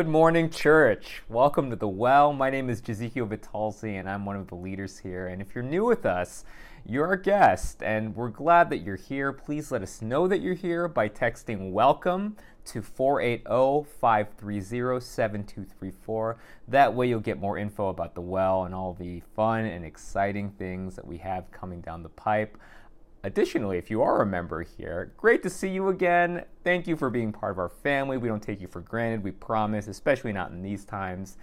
Good morning, church. Welcome to The Well. My name is Jezikio Vitalzi, and I'm one of the leaders here. And if you're new with us, you're our guest, and we're glad that you're here. Please let us know that you're here by texting WELCOME to 480-530-7234. That way you'll get more info about The Well and all the fun and exciting things that we have coming down the pipe. Additionally, if you are a member here, great to see you again. Thank you for being part of our family. We don't take you for granted, we promise, especially not in these times.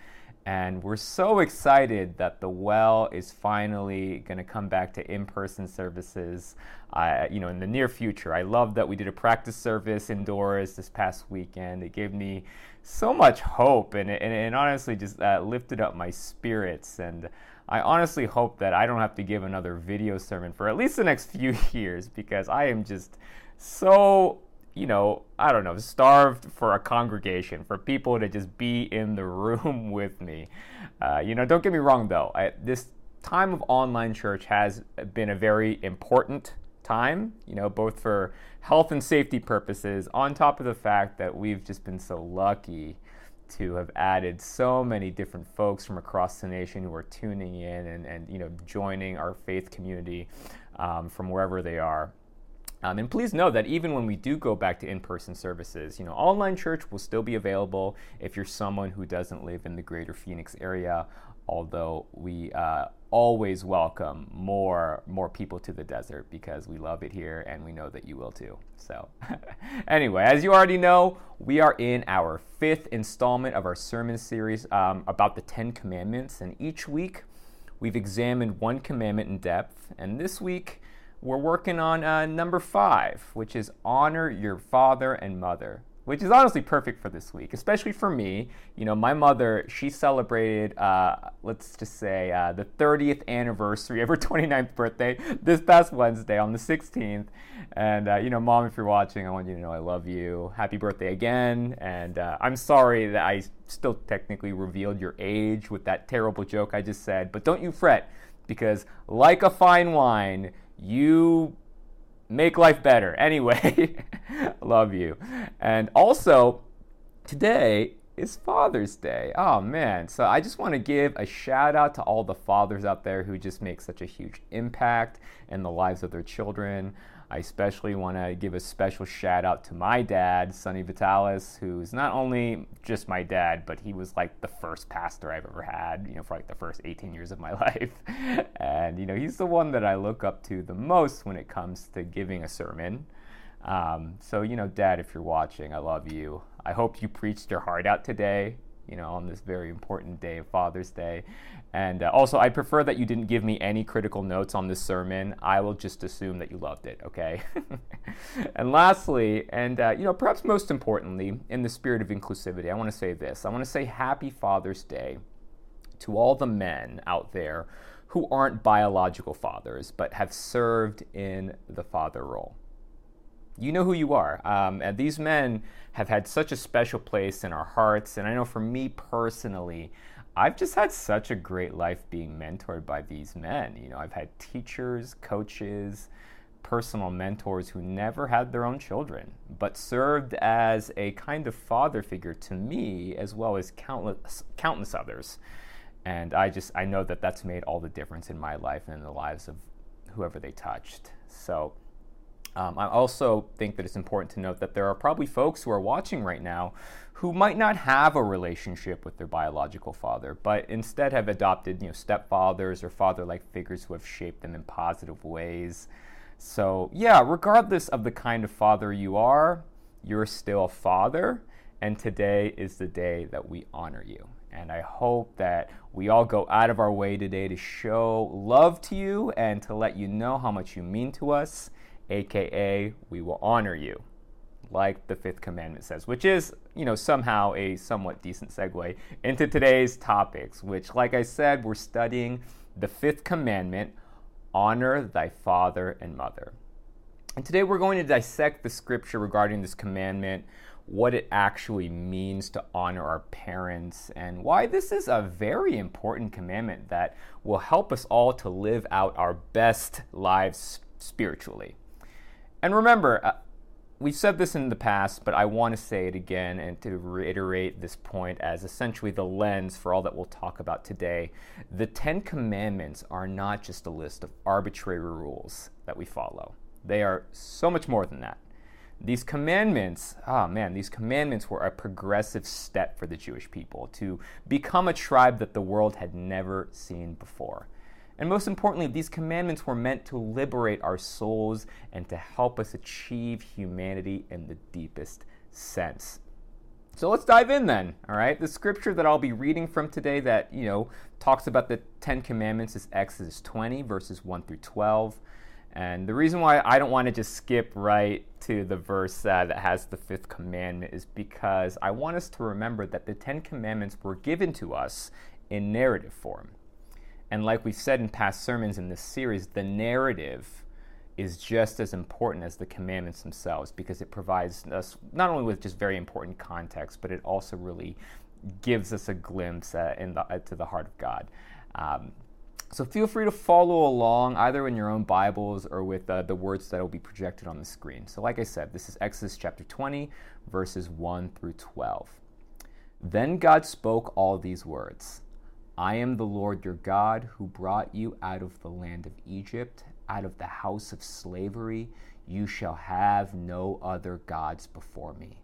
And we're so excited that The Well is finally going to come back to in-person services, in the near future. I love that we did a practice service indoors this past weekend. It gave me so much hope, and honestly just lifted up my spirits. And I honestly hope that I don't have to give another video sermon for at least the next few years, because I am just so, starved for a congregation, for people to just be in the room with me. Don't get me wrong, though. This time of online church has been a very important time, both for health and safety purposes, on top of the fact that we've just been so lucky to have added so many different folks from across the nation who are tuning in and joining our faith community from wherever they are. And please know that even when we do go back to in-person services, online church will still be available if you're someone who doesn't live in the greater Phoenix area, although we always welcome more people to the desert because we love it here and we know that you will too. So anyway, as you already know, we are in our 5th installment of our sermon series about the Ten Commandments. And each week we've examined one commandment in depth. And this week we're working on number 5, which is honor your father and mother, which is honestly perfect for this week, especially for me. My mother, she celebrated, the 30th anniversary of her 29th birthday this past Wednesday on the 16th. And, Mom, if you're watching, I want you to know I love you. Happy birthday again. And I'm sorry that I still technically revealed your age with that terrible joke I just said. But don't you fret, because like a fine wine, you make life better. Anyway, love you. And also, today is Father's Day. Oh, man. So I just want to give a shout out to all the fathers out there who just make such a huge impact in the lives of their children. I especially want to give a special shout out to my dad, Sonny Vitalis, who is not only just my dad, but he was like the first pastor I've ever had, for like the first 18 years of my life. And, he's the one that I look up to the most when it comes to giving a sermon. Dad, if you're watching, I love you. I hope you preached your heart out today, on this very important day of Father's Day. And also, I prefer that you didn't give me any critical notes on this sermon. I will just assume that you loved it, okay? And lastly, perhaps most importantly, in the spirit of inclusivity, I want to say this. I want to say happy Father's Day to all the men out there who aren't biological fathers, but have served in the father role. You know who you are. And these men have had such a special place in our hearts. And I know for me personally, I've just had such a great life being mentored by these men. I've had teachers, coaches, personal mentors who never had their own children, but served as a kind of father figure to me, as well as countless others. And I know that that's made all the difference in my life and in the lives of whoever they touched. So I also think that it's important to note that there are probably folks who are watching right now who might not have a relationship with their biological father, but instead have adopted, stepfathers or father-like figures who have shaped them in positive ways. So yeah, regardless of the kind of father you are, you're still a father, and today is the day that we honor you. And I hope that we all go out of our way today to show love to you and to let you know how much you mean to us. AKA, we will honor you, like the 5th commandment says, which is, somehow a somewhat decent segue into today's topics, which, like I said, we're studying the 5th commandment, honor thy father and mother. And today we're going to dissect the scripture regarding this commandment, what it actually means to honor our parents, and why this is a very important commandment that will help us all to live out our best lives spiritually. And remember, We've said this in the past, but I want to say it again and to reiterate this point as essentially the lens for all that we'll talk about today. The Ten Commandments are not just a list of arbitrary rules that we follow. They are so much more than that. These commandments were a progressive step for the Jewish people to become a tribe that the world had never seen before. And most importantly, these commandments were meant to liberate our souls and to help us achieve humanity in the deepest sense. So let's dive in then, all right? The scripture that I'll be reading from today that, talks about the Ten Commandments is Exodus 20, verses 1 through 12. And the reason why I don't want to just skip right to the verse that has the fifth commandment is because I want us to remember that the Ten Commandments were given to us in narrative form. And like we've said in past sermons in this series, the narrative is just as important as the commandments themselves because it provides us not only with just very important context, but it also really gives us a glimpse into the heart of God. So feel free to follow along either in your own Bibles or with the words that will be projected on the screen. So like I said, this is Exodus chapter 20, verses 1 through 12. Then God spoke all these words. I am the Lord your God who brought you out of the land of Egypt, out of the house of slavery. You shall have no other gods before me.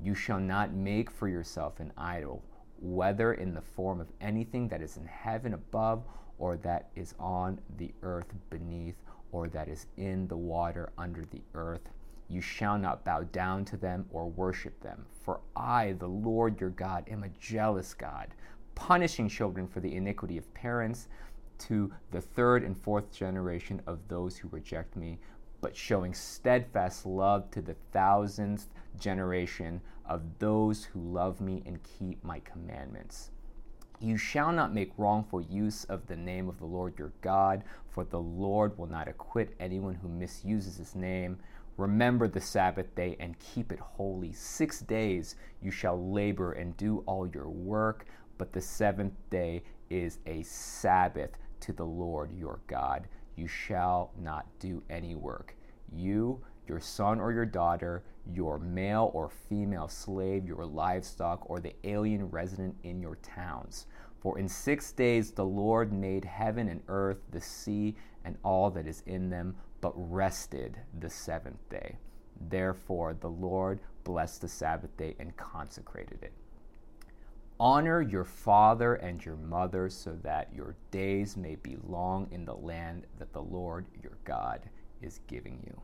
You shall not make for yourself an idol, whether in the form of anything that is in heaven above, or that is on the earth beneath, or that is in the water under the earth. You shall not bow down to them or worship them. For I, the Lord your God, am a jealous God, punishing children for the iniquity of parents to the third and fourth generation of those who reject me, but showing steadfast love to the thousandth generation of those who love me and keep my commandments. You shall not make wrongful use of the name of the Lord your God, for the Lord will not acquit anyone who misuses his name. Remember the Sabbath day and keep it holy. 6 days you shall labor and do all your work, but the seventh day is a Sabbath to the Lord your God. You shall not do any work. You, your son or your daughter, your male or female slave, your livestock, or the alien resident in your towns. For in 6 days the Lord made heaven and earth, the sea, and all that is in them, but rested the seventh day. Therefore the Lord blessed the Sabbath day and consecrated it. Honor your father and your mother so that your days may be long in the land that the Lord your God is giving you.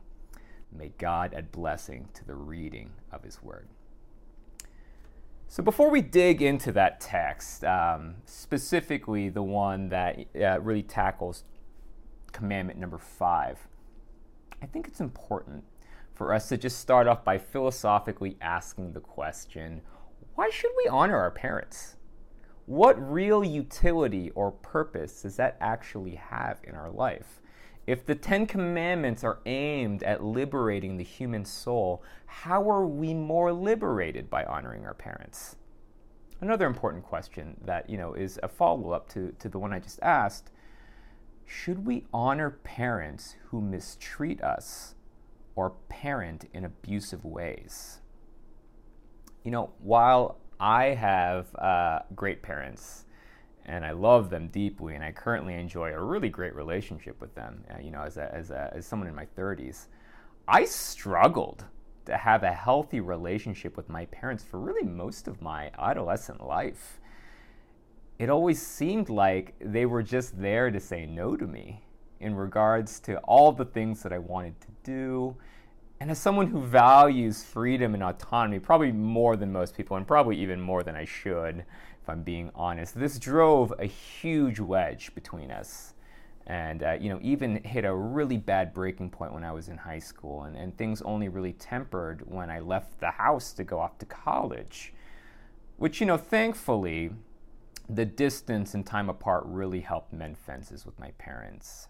May God add blessing to the reading of his word. So before we dig into that text, specifically the one that really tackles commandment number 5, I think it's important for us to just start off by philosophically asking the question, why should we honor our parents? What real utility or purpose does that actually have in our life? If the Ten Commandments are aimed at liberating the human soul, how are we more liberated by honoring our parents? Another important question that, is a follow-up to the one I just asked. Should we honor parents who mistreat us or parent in abusive ways? While I have great parents, and I love them deeply, and I currently enjoy a really great relationship with them, as someone in my 30s, I struggled to have a healthy relationship with my parents for really most of my adolescent life. It always seemed like they were just there to say no to me in regards to all the things that I wanted to do. And as someone who values freedom and autonomy, probably more than most people, and probably even more than I should, if I'm being honest, this drove a huge wedge between us. And, even hit a really bad breaking point when I was in high school. And things only really tempered when I left the house to go off to college. Which, thankfully, the distance and time apart really helped mend fences with my parents.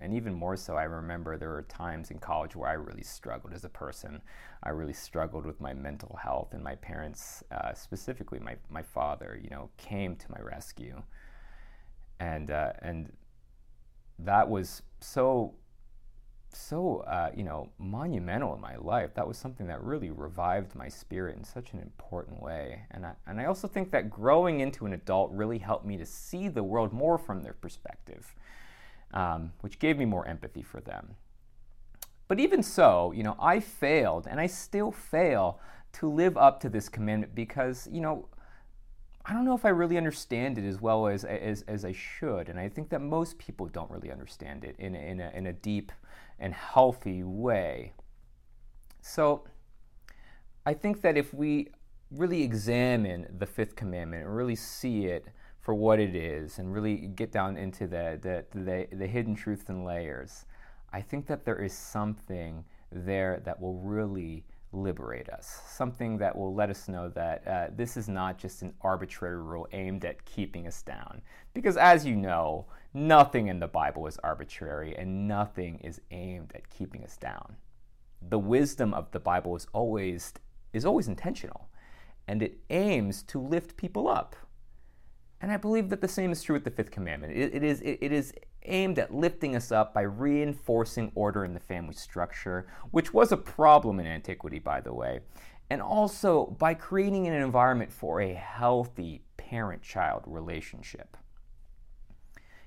And even more so, I remember there were times in college where I really struggled as a person. I really struggled with my mental health, and my parents, specifically my father, came to my rescue. And that was so so monumental in my life. That was something that really revived my spirit in such an important way. And I also think that growing into an adult really helped me to see the world more from their perspective, which gave me more empathy for them. But even so, I failed, and I still fail to live up to this commandment because, I don't know if I really understand it as well as I should, and I think that most people don't really understand it in a deep and healthy way. So I think that if we really examine the fifth commandment and really see it for what it is and really get down into the hidden truths and layers, I think that there is something there that will really liberate us, something that will let us know that this is not just an arbitrary rule aimed at keeping us down. Because as you know, nothing in the Bible is arbitrary and nothing is aimed at keeping us down. The wisdom of the Bible is always intentional, and it aims to lift people up. And I believe that the same is true with the fifth commandment. It is aimed at lifting us up by reinforcing order in the family structure, which was a problem in antiquity, by the way, and also by creating an environment for a healthy parent-child relationship.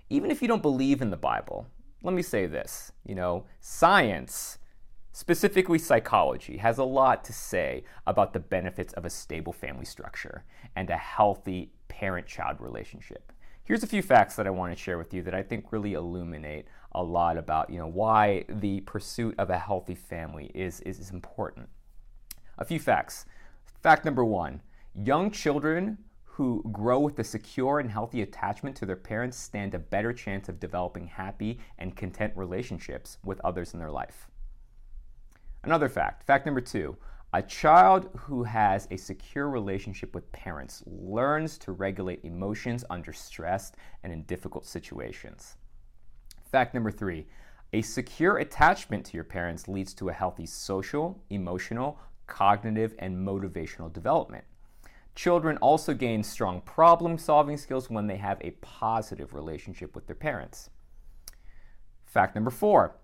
Even if you don't believe in the Bible, let me say this, science, specifically psychology, has a lot to say about the benefits of a stable family structure and a healthy parent-child relationship. Here's a few facts that I want to share with you that I think really illuminate a lot about, why the pursuit of a healthy family is important. A few facts. Fact number one, young children who grow with a secure and healthy attachment to their parents stand a better chance of developing happy and content relationships with others in their life. Another fact, fact number two, a child who has a secure relationship with parents learns to regulate emotions under stress and in difficult situations. Fact number three, a secure attachment to your parents leads to a healthy social, emotional, cognitive, and motivational development. Children also gain strong problem-solving skills when they have a positive relationship with their parents. Fact number four,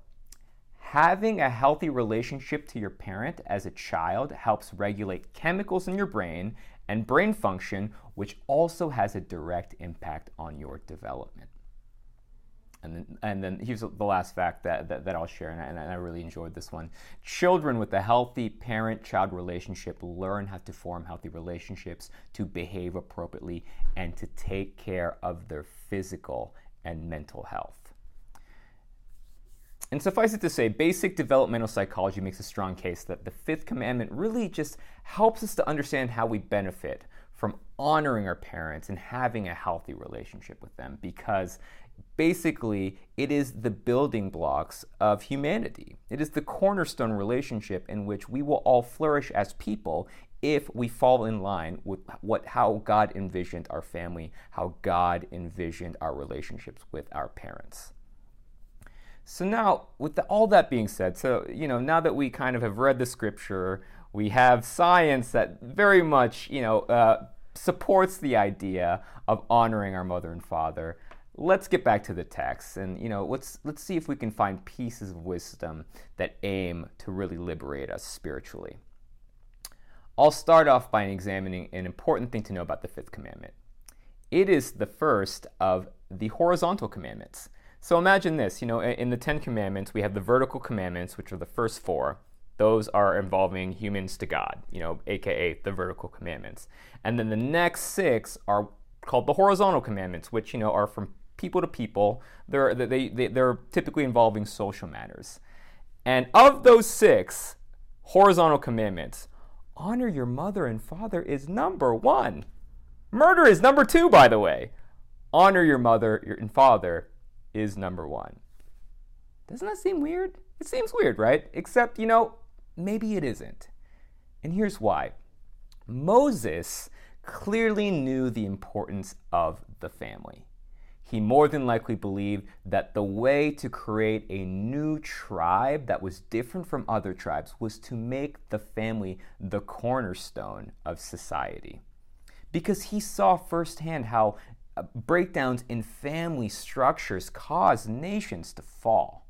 having a healthy relationship to your parent as a child helps regulate chemicals in your brain and brain function, which also has a direct impact on your development. And then here's the last fact that I'll share, and I really enjoyed this one. Children with a healthy parent-child relationship learn how to form healthy relationships, to behave appropriately, and to take care of their physical and mental health. And suffice it to say, basic developmental psychology makes a strong case that the fifth commandment really just helps us to understand how we benefit from honoring our parents and having a healthy relationship with them, because basically it is the building blocks of humanity. It is the cornerstone relationship in which we will all flourish as people if we fall in line with how God envisioned our family, how God envisioned our relationships with our parents. So now, with all that being said, now that we kind of have read the scripture, we have science that very much, supports the idea of honoring our mother and father. Let's get back to the text, and let's see if we can find pieces of wisdom that aim to really liberate us spiritually. I'll start off by examining an important thing to know about the fifth commandment. It is the first of the horizontal commandments. So imagine this, in the Ten Commandments, we have the vertical commandments, which are the first four. Those are involving humans to God, aka the vertical commandments. And then the next six are called the horizontal commandments, which, are from people to people. They're typically involving social matters. And of those six horizontal commandments, honor your mother and father is number one. Murder is number two, by the way. Honor your mother and father is number one. Doesn't that seem weird? It seems weird, right? Except, maybe it isn't. And here's why. Moses clearly knew the importance of the family. He more than likely believed that the way to create a new tribe that was different from other tribes was to make the family the cornerstone of society. Because he saw firsthand how breakdowns in family structures cause nations to fall.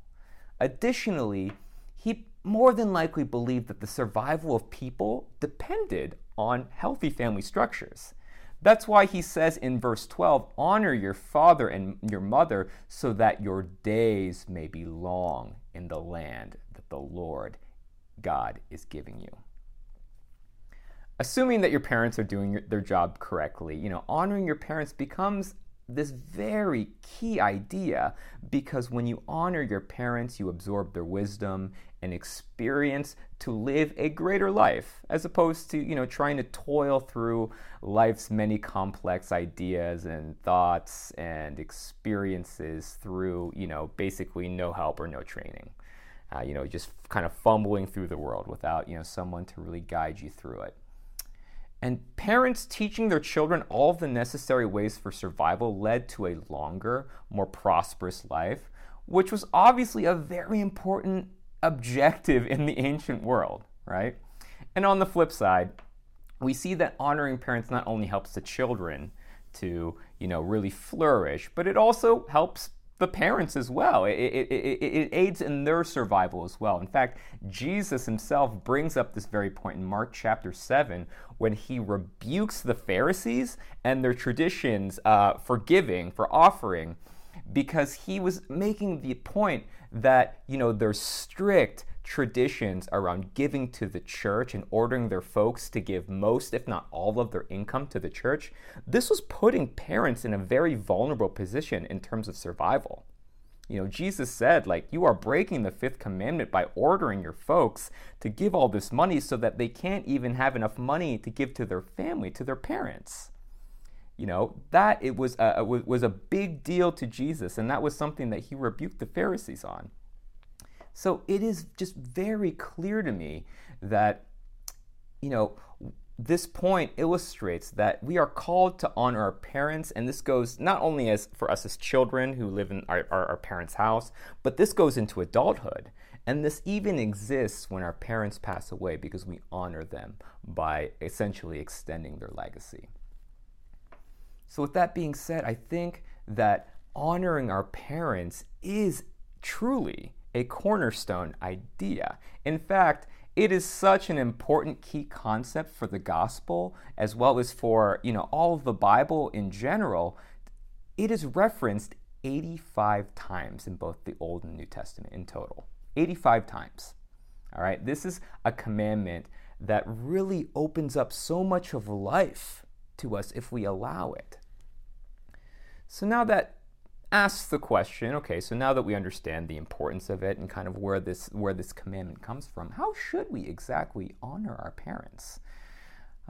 Additionally, he more than likely believed that the survival of people depended on healthy family structures. That's why he says in verse 12, honor your father and your mother so that your days may be long in the land that the Lord God is giving you. Assuming that your parents are doing their job correctly, honoring your parents becomes this very key idea, because when you honor your parents, you absorb their wisdom and experience to live a greater life, as opposed to, trying to toil through life's many complex ideas and thoughts and experiences through, basically no help or no training. Just kind of fumbling through the world without, someone to really guide you through it. And parents teaching their children all of the necessary ways for survival led to a longer, more prosperous life, which was obviously a very important objective in the ancient world, right? And on the flip side, we see that honoring parents not only helps the children to, really flourish, but it also helps the parents as well. It aids in their survival as well. In fact, Jesus himself brings up this very point in Mark chapter 7 when he rebukes the Pharisees and their traditions for giving, for offering, because he was making the point that, their strict traditions around giving to the church and ordering their folks to give most, if not all, of their income to the church, this was putting parents in a very vulnerable position in terms of survival. Jesus said, you are breaking the fifth commandment by ordering your folks to give all this money so that they can't even have enough money to give to their family, to their parents. That it was a big deal to Jesus, and that was something that he rebuked the Pharisees on. So it is just very clear to me that, this point illustrates that we are called to honor our parents, and this goes not only as for us as children who live in our parents' house, but this goes into adulthood. And this even exists when our parents pass away, because we honor them by essentially extending their legacy. So with that being said, I think that honoring our parents is truly a cornerstone idea. In fact, it is such an important key concept for the gospel, as well as for, all of the Bible in general. It is referenced 85 times in both the Old and New Testament in total. 85 times. All right, this is a commandment that really opens up so much of life to us if we allow it. So now that asks the question, okay, so now that we understand the importance of it and kind of where this commandment comes from, how should we exactly honor our parents?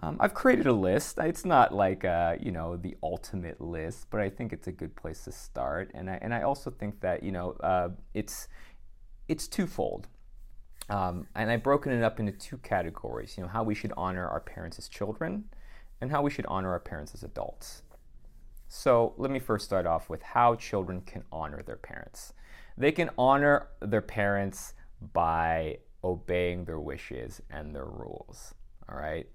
I've created a list. It's not like the ultimate list, but I think it's a good place to start. And I also think that it's twofold, and I've broken it up into two categories. How we should honor our parents as children, and how we should honor our parents as adults. So let me first start off with how children can honor their parents. They can honor their parents by obeying their wishes and their rules, all right?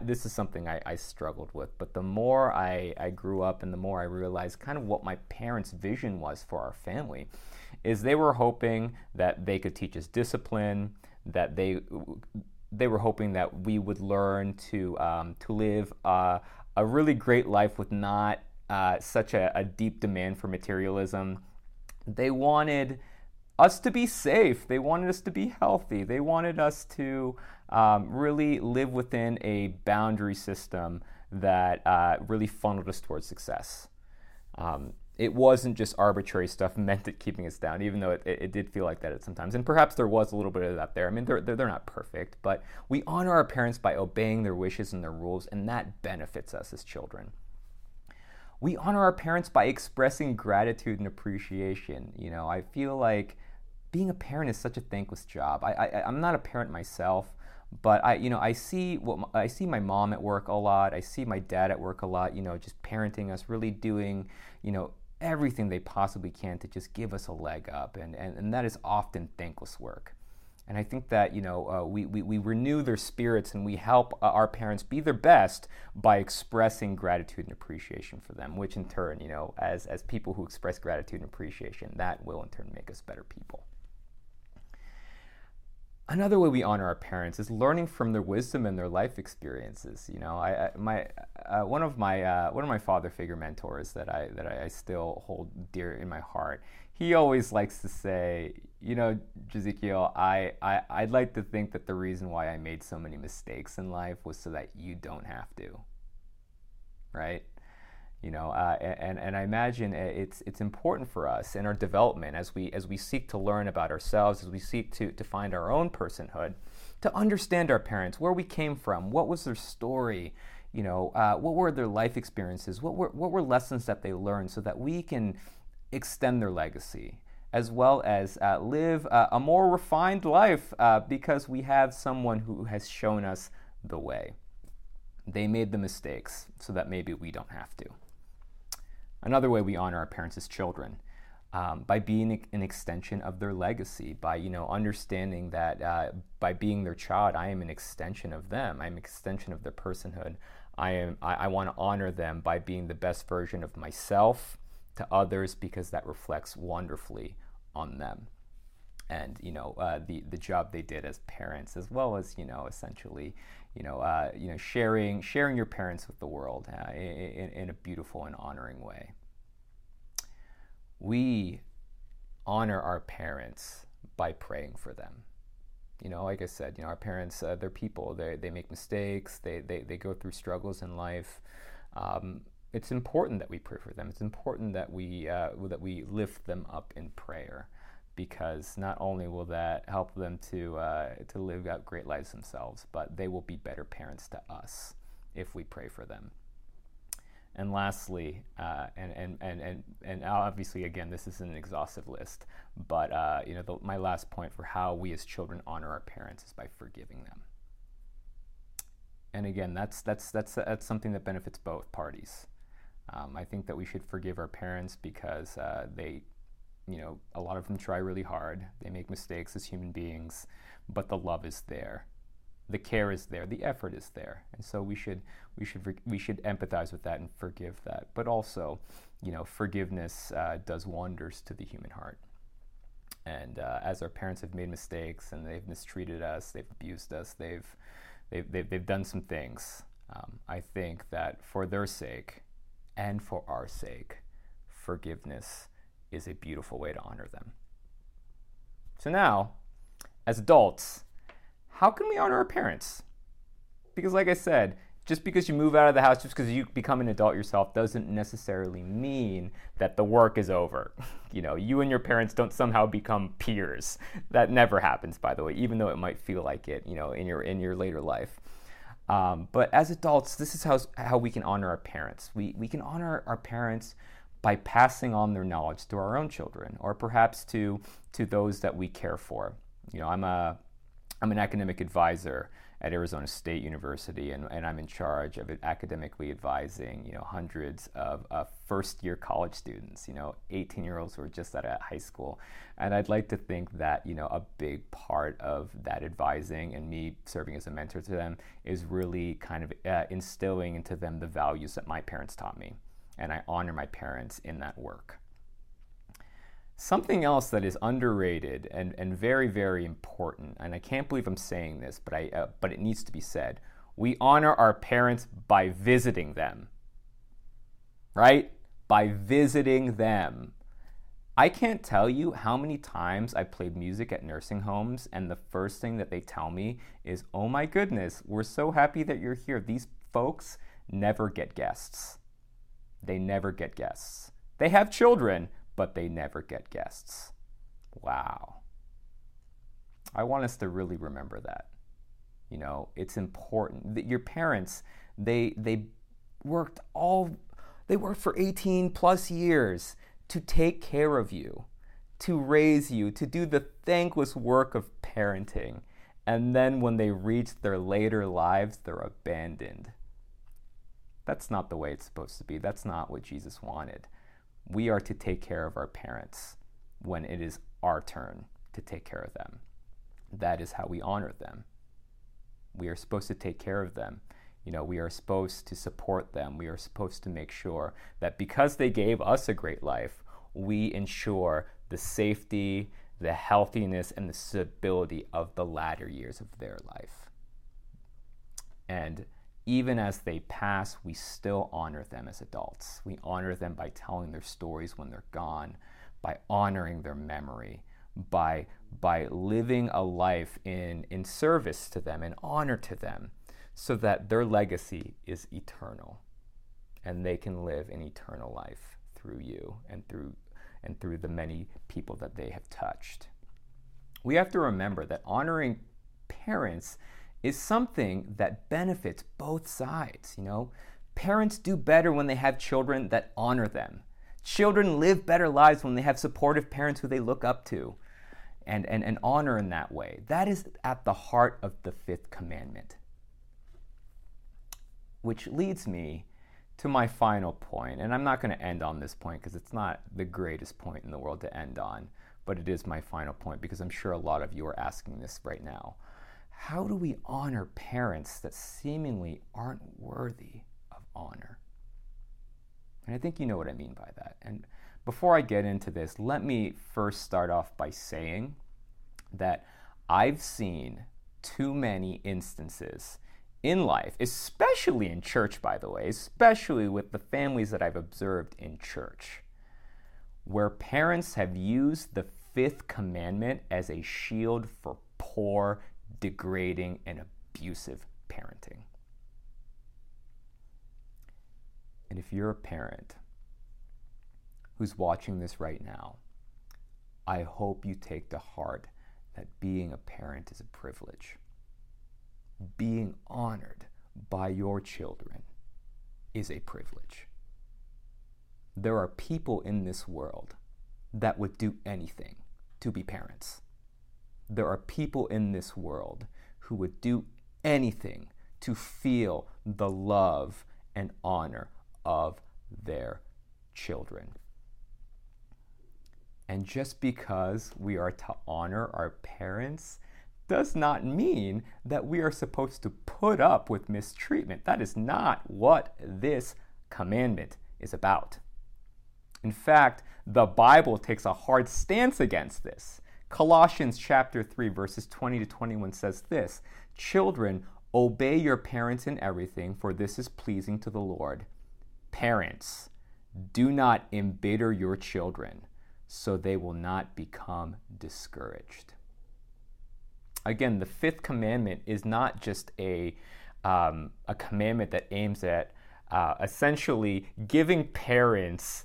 This is something I struggled with, but the more I grew up and the more I realized kind of what my parents' vision was for our family is they were hoping that they could teach us discipline, that they were hoping that we would learn to live a really great life with not such a deep demand for materialism. They wanted us to be safe. They wanted us to be healthy. They wanted us to really live within a boundary system that really funneled us towards success. It wasn't just arbitrary stuff meant at keeping us down, even though it did feel like that at sometimes. And perhaps there was a little bit of that there. I mean, they're not perfect, but we honor our parents by obeying their wishes and their rules, and that benefits us as children. We honor our parents by expressing gratitude and appreciation. I feel like being a parent is such a thankless job. I'm not a parent myself, but I see my mom at work a lot. I see my dad at work a lot. Just parenting us, really doing everything they possibly can to just give us a leg up, and that is often thankless work. And I think that we renew their spirits, and we help our parents be their best by expressing gratitude and appreciation for them, which in turn, as people who express gratitude and appreciation, that will in turn make us better people. Another way we honor our parents is learning from their wisdom and their life experiences. You know, one of my father figure mentors that I still hold dear in my heart. He always likes to say, you know, Jezikio, I'd like to think that the reason why I made so many mistakes in life was so that you don't have to. Right? You know, and I imagine it's important for us in our development as we seek to learn about ourselves, as we seek to find our own personhood, to understand our parents, where we came from, what was their story, you know, what were their life experiences, what were lessons that they learned, so that we can extend their legacy, as well as live a more refined life because we have someone who has shown us the way. They made the mistakes so that maybe we don't have to. Another way we honor our parents as children, by being an extension of their legacy, by, you know, understanding that by being their child, I am an extension of them. I'm an extension of their personhood. I want to honor them by being the best version of myself to others, because that reflects wonderfully on them. And, you know, the job they did as parents, as well as, you know, essentially, you know, sharing your parents with the world in a beautiful and honoring way. We honor our parents by praying for them. You know, like I said, you know, our parents, they're people. They make mistakes. They go through struggles in life. It's important that we pray for them. It's important that we lift them up in prayer, because not only will that help them to live out great lives themselves, but they will be better parents to us if we pray for them. And lastly, and obviously, again, this isn't an exhaustive list, but you know, my last point for how we as children honor our parents is by forgiving them. And again, that's something that benefits both parties. I think that we should forgive our parents because they, you know, a lot of them try really hard. They make mistakes as human beings, but the love is there, the care is there, the effort is there, and so we should empathize with that and forgive that. But also, you know, forgiveness does wonders to the human heart. And as our parents have made mistakes and they've mistreated us, they've abused us, they've done some things. I think that for their sake and for our sake, forgiveness is a beautiful way to honor them. So now, as adults, how can we honor our parents? Because like I said, just because you move out of the house, just because you become an adult yourself, doesn't necessarily mean that the work is over. You know, you and your parents don't somehow become peers. That never happens, by the way, even though it might feel like it, you know, in your later life. But as adults, this is how we can honor our parents. We can honor our parents by passing on their knowledge to our own children, or perhaps to those that we care for. You know, I'm an academic advisor at Arizona State University, and I'm in charge of academically advising, you know, hundreds of first-year college students, you know, 18-year-olds who are just out of high school. And I'd like to think that, you know, a big part of that advising and me serving as a mentor to them is really kind of instilling into them the values that my parents taught me. And I honor my parents in that work. Something else that is underrated and very, very important, and I can't believe I'm saying this, but it needs to be said: we honor our parents by visiting them. Right? By visiting them. I can't tell you how many times I played music at nursing homes, and the first thing that they tell me is, "Oh my goodness, we're so happy that you're here. These folks never get guests." They never get guests. They have children, but they never get guests. Wow. I want us to really remember that. You know, it's important that your parents, they worked for 18 plus years to take care of you, to raise you, to do the thankless work of parenting. And then when they reach their later lives, they're abandoned. That's not the way it's supposed to be. That's not what Jesus wanted. We are to take care of our parents when it is our turn to take care of them. That is how we honor them. We are supposed to take care of them. You know, we are supposed to support them. We are supposed to make sure that because they gave us a great life, we ensure the safety, the healthiness and the stability of the latter years of their life. And even as they pass, we still honor them as adults. We honor them by telling their stories when they're gone, by honoring their memory, by living a life in service to them, in honor to them, so that their legacy is eternal and they can live an eternal life through you and through the many people that they have touched. We have to remember that honoring parents is something that benefits both sides, you know? Parents do better when they have children that honor them. Children live better lives when they have supportive parents who they look up to and honor in that way. That is at the heart of the fifth commandment. Which leads me to my final point, and I'm not going to end on this point because it's not the greatest point in the world to end on, but it is my final point because I'm sure a lot of you are asking this right now. How do we honor parents that seemingly aren't worthy of honor? And I think you know what I mean by that. And before I get into this, let me first start off by saying that I've seen too many instances in life, especially in church, by the way, especially with the families that I've observed in church, where parents have used the fifth commandment as a shield for poor, degrading, and abusive parenting. And if you're a parent who's watching this right now, I hope you take to heart that being a parent is a privilege. Being honored by your children is a privilege. There are people in this world that would do anything to be parents. There are people in this world who would do anything to feel the love and honor of their children. And just because we are to honor our parents does not mean that we are supposed to put up with mistreatment. That is not what this commandment is about. In fact, the Bible takes a hard stance against this. Colossians chapter 3, verses 20 to 21 says this, "Children, obey your parents in everything, for this is pleasing to the Lord. Parents, do not embitter your children, so they will not become discouraged." Again, the fifth commandment is not just a commandment that aims at essentially giving parents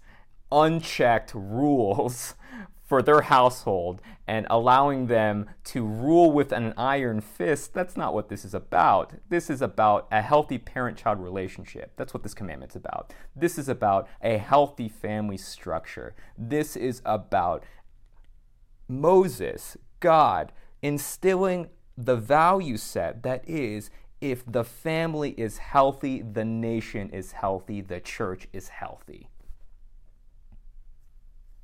unchecked rules for their household and allowing them to rule with an iron fist. That's not what this is about. This is about a healthy parent-child relationship. That's what this commandment's about. This is about a healthy family structure. This is about Moses, God, instilling the value set that is, if the family is healthy, the nation is healthy, the church is healthy.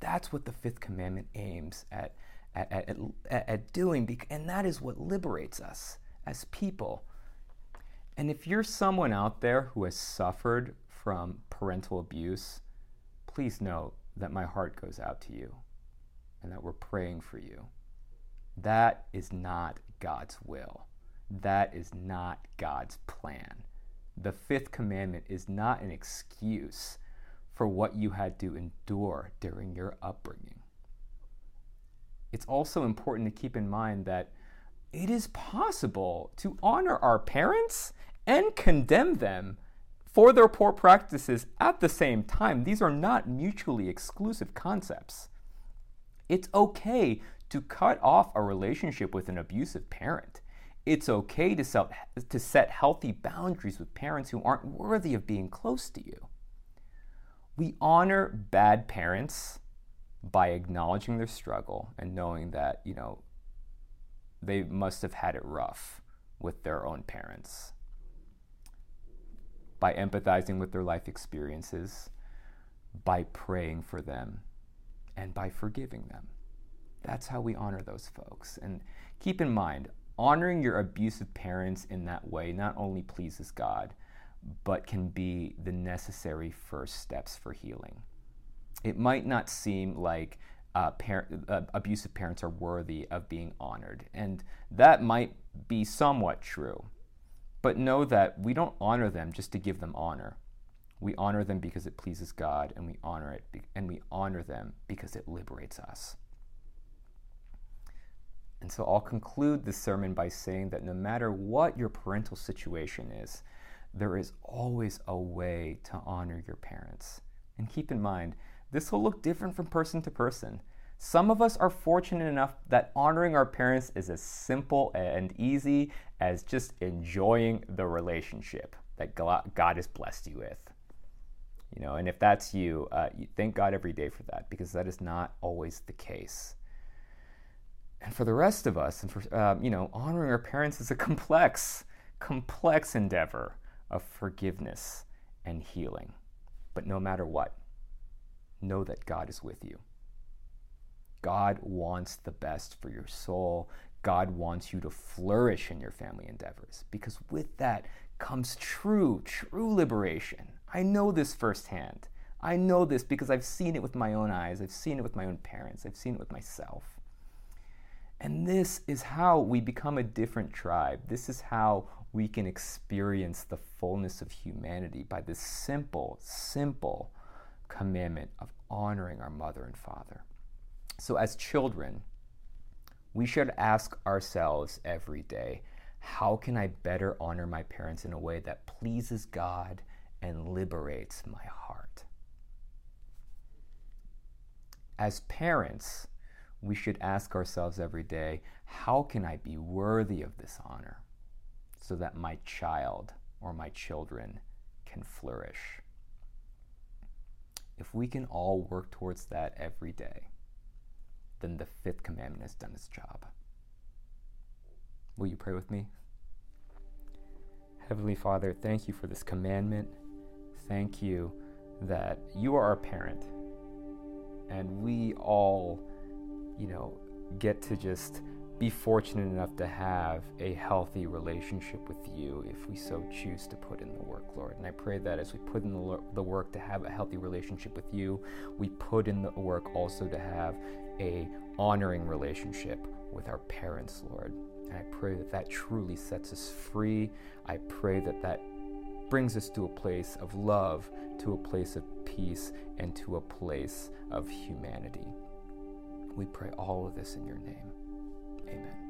That's what the fifth commandment aims at doing, and that is what liberates us as people. And if you're someone out there who has suffered from parental abuse, please know that my heart goes out to you and that we're praying for you. That is not God's will. That is not God's plan. The fifth commandment is not an excuse for what you had to endure during your upbringing. It's also important to keep in mind that it is possible to honor our parents and condemn them for their poor practices at the same time. These are not mutually exclusive concepts. It's okay to cut off a relationship with an abusive parent. It's okay to set healthy boundaries with parents who aren't worthy of being close to you. We honor bad parents by acknowledging their struggle and knowing that, you know, they must have had it rough with their own parents. By empathizing with their life experiences, by praying for them, and by forgiving them. That's how we honor those folks. And keep in mind, honoring your abusive parents in that way not only pleases God, but can be the necessary first steps for healing. It might not seem like abusive parents are worthy of being honored. And that might be somewhat true, but know that we don't honor them just to give them honor. We honor them because it pleases God, and we honor them because it liberates us. And so I'll conclude this sermon by saying that no matter what your parental situation is, there is always a way to honor your parents. And keep in mind, this will look different from person to person. Some of us are fortunate enough that honoring our parents is as simple and easy as just enjoying the relationship that God has blessed you with. You know, and if that's you, you thank God every day for that, because that is not always the case. And for the rest of us, and for honoring our parents is a complex endeavor of forgiveness and healing. But no matter what, know that God is with you. God wants the best for your soul. God wants you to flourish in your family endeavors, because with that comes true liberation. I know this firsthand. I know this because I've seen it with my own eyes. I've seen it with my own parents. I've seen it with myself. And this is how we become a different tribe. This is how we can experience the fullness of humanity, by this simple commandment of honoring our mother and father. So as children, we should ask ourselves every day, how can I better honor my parents in a way that pleases God and liberates my heart? As parents, we should ask ourselves every day, how can I be worthy of this honor so that my child or my children can flourish? If we can all work towards that every day, then the fifth commandment has done its job. Will you pray with me? Heavenly Father, thank you for this commandment. Thank you that you are our parent, and we all, get to just be fortunate enough to have a healthy relationship with you if we so choose to put in the work, Lord. And I pray that as we put in the work to have a healthy relationship with you, we put in the work also to have a honoring relationship with our parents, Lord. And I pray that that truly sets us free. I pray that that brings us to a place of love, to a place of peace, and to a place of humanity. We pray all of this in your name. Amen.